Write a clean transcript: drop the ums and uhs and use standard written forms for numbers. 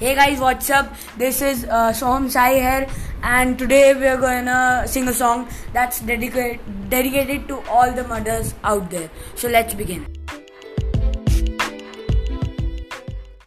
Hey guys, what's up? This is Soham Sai here, and today we are gonna sing a song that's dedicated to all the mothers out there. So let's begin.